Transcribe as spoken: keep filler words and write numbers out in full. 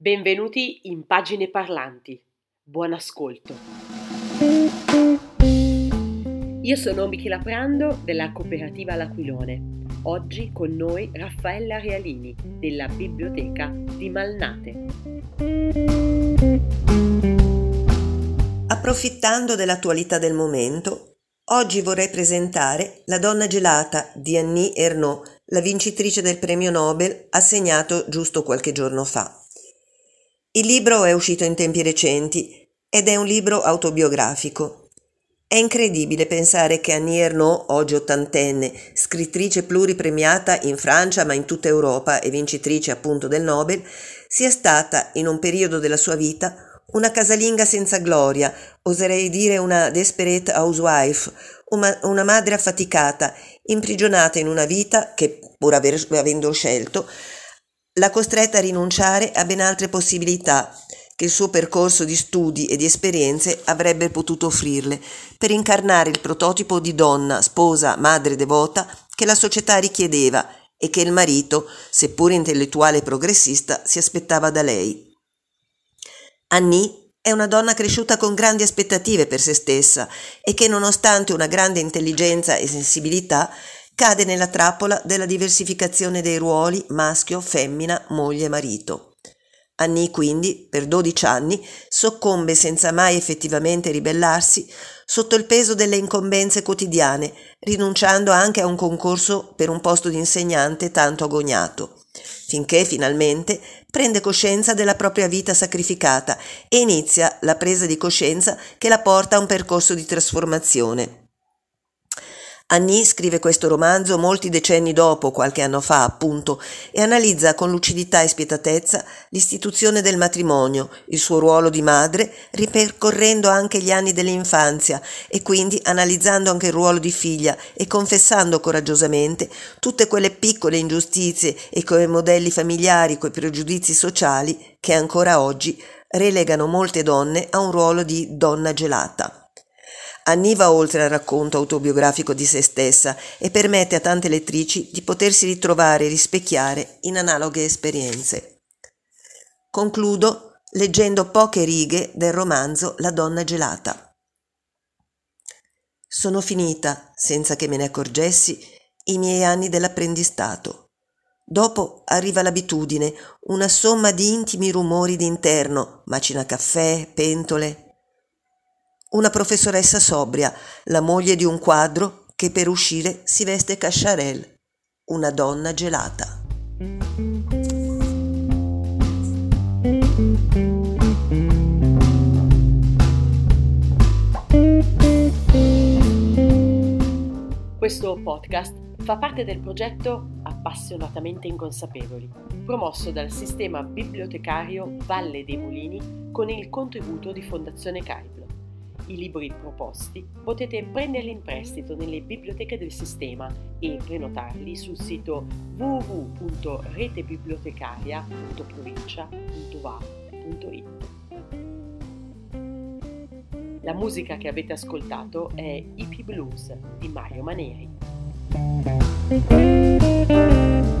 Benvenuti in Pagine Parlanti. Buon ascolto. Io sono Michela Prando della Cooperativa L'Aquilone. Oggi con noi Raffaella Realini della Biblioteca di Malnate. Approfittando dell'attualità del momento, oggi vorrei presentare La donna gelata di Annie Ernaux, la vincitrice del Premio Nobel assegnato giusto qualche giorno fa. Il libro è uscito in tempi recenti ed è un libro autobiografico. È incredibile pensare che Annie Ernaux, oggi ottantenne, scrittrice pluripremiata in Francia ma in tutta Europa e vincitrice appunto del Nobel, sia stata, in un periodo della sua vita, una casalinga senza gloria, oserei dire una desperate housewife, una, una madre affaticata, imprigionata in una vita che, pur aver, avendo scelto, l'ha costretta a rinunciare a ben altre possibilità che il suo percorso di studi e di esperienze avrebbe potuto offrirle per incarnare il prototipo di donna, sposa, madre devota che la società richiedeva e che il marito, seppur intellettuale e progressista, si aspettava da lei. Annie è una donna cresciuta con grandi aspettative per se stessa e che, nonostante una grande intelligenza e sensibilità, cade nella trappola della diversificazione dei ruoli maschio, femmina, moglie, marito. Annie quindi, per dodici anni, soccombe senza mai effettivamente ribellarsi sotto il peso delle incombenze quotidiane, rinunciando anche a un concorso per un posto di insegnante tanto agognato, finché finalmente prende coscienza della propria vita sacrificata e inizia la presa di coscienza che la porta a un percorso di trasformazione. Annie scrive questo romanzo molti decenni dopo, qualche anno fa appunto, e analizza con lucidità e spietatezza l'istituzione del matrimonio, il suo ruolo di madre, ripercorrendo anche gli anni dell'infanzia e quindi analizzando anche il ruolo di figlia e confessando coraggiosamente tutte quelle piccole ingiustizie e quei modelli familiari, quei pregiudizi sociali che ancora oggi relegano molte donne a un ruolo di donna gelata. Annie va oltre al racconto autobiografico di se stessa e permette a tante lettrici di potersi ritrovare e rispecchiare in analoghe esperienze. Concludo leggendo poche righe del romanzo La donna gelata. Sono finita, senza che me ne accorgessi, i miei anni dell'apprendistato. Dopo arriva l'abitudine, una somma di intimi rumori d'interno, macina caffè, pentole. Una professoressa sobria, la moglie di un quadro che per uscire si veste casciarel, una donna gelata. Questo podcast fa parte del progetto Appassionatamente Inconsapevoli, promosso dal sistema bibliotecario Valle dei Mulini con il contributo di Fondazione Cariplo. I libri proposti potete prenderli in prestito nelle biblioteche del sistema e prenotarli sul sito w w w punto rete bibliotecaria punto provincia punto v a punto i t. La musica che avete ascoltato è Hippie Blues di Mario Maneri.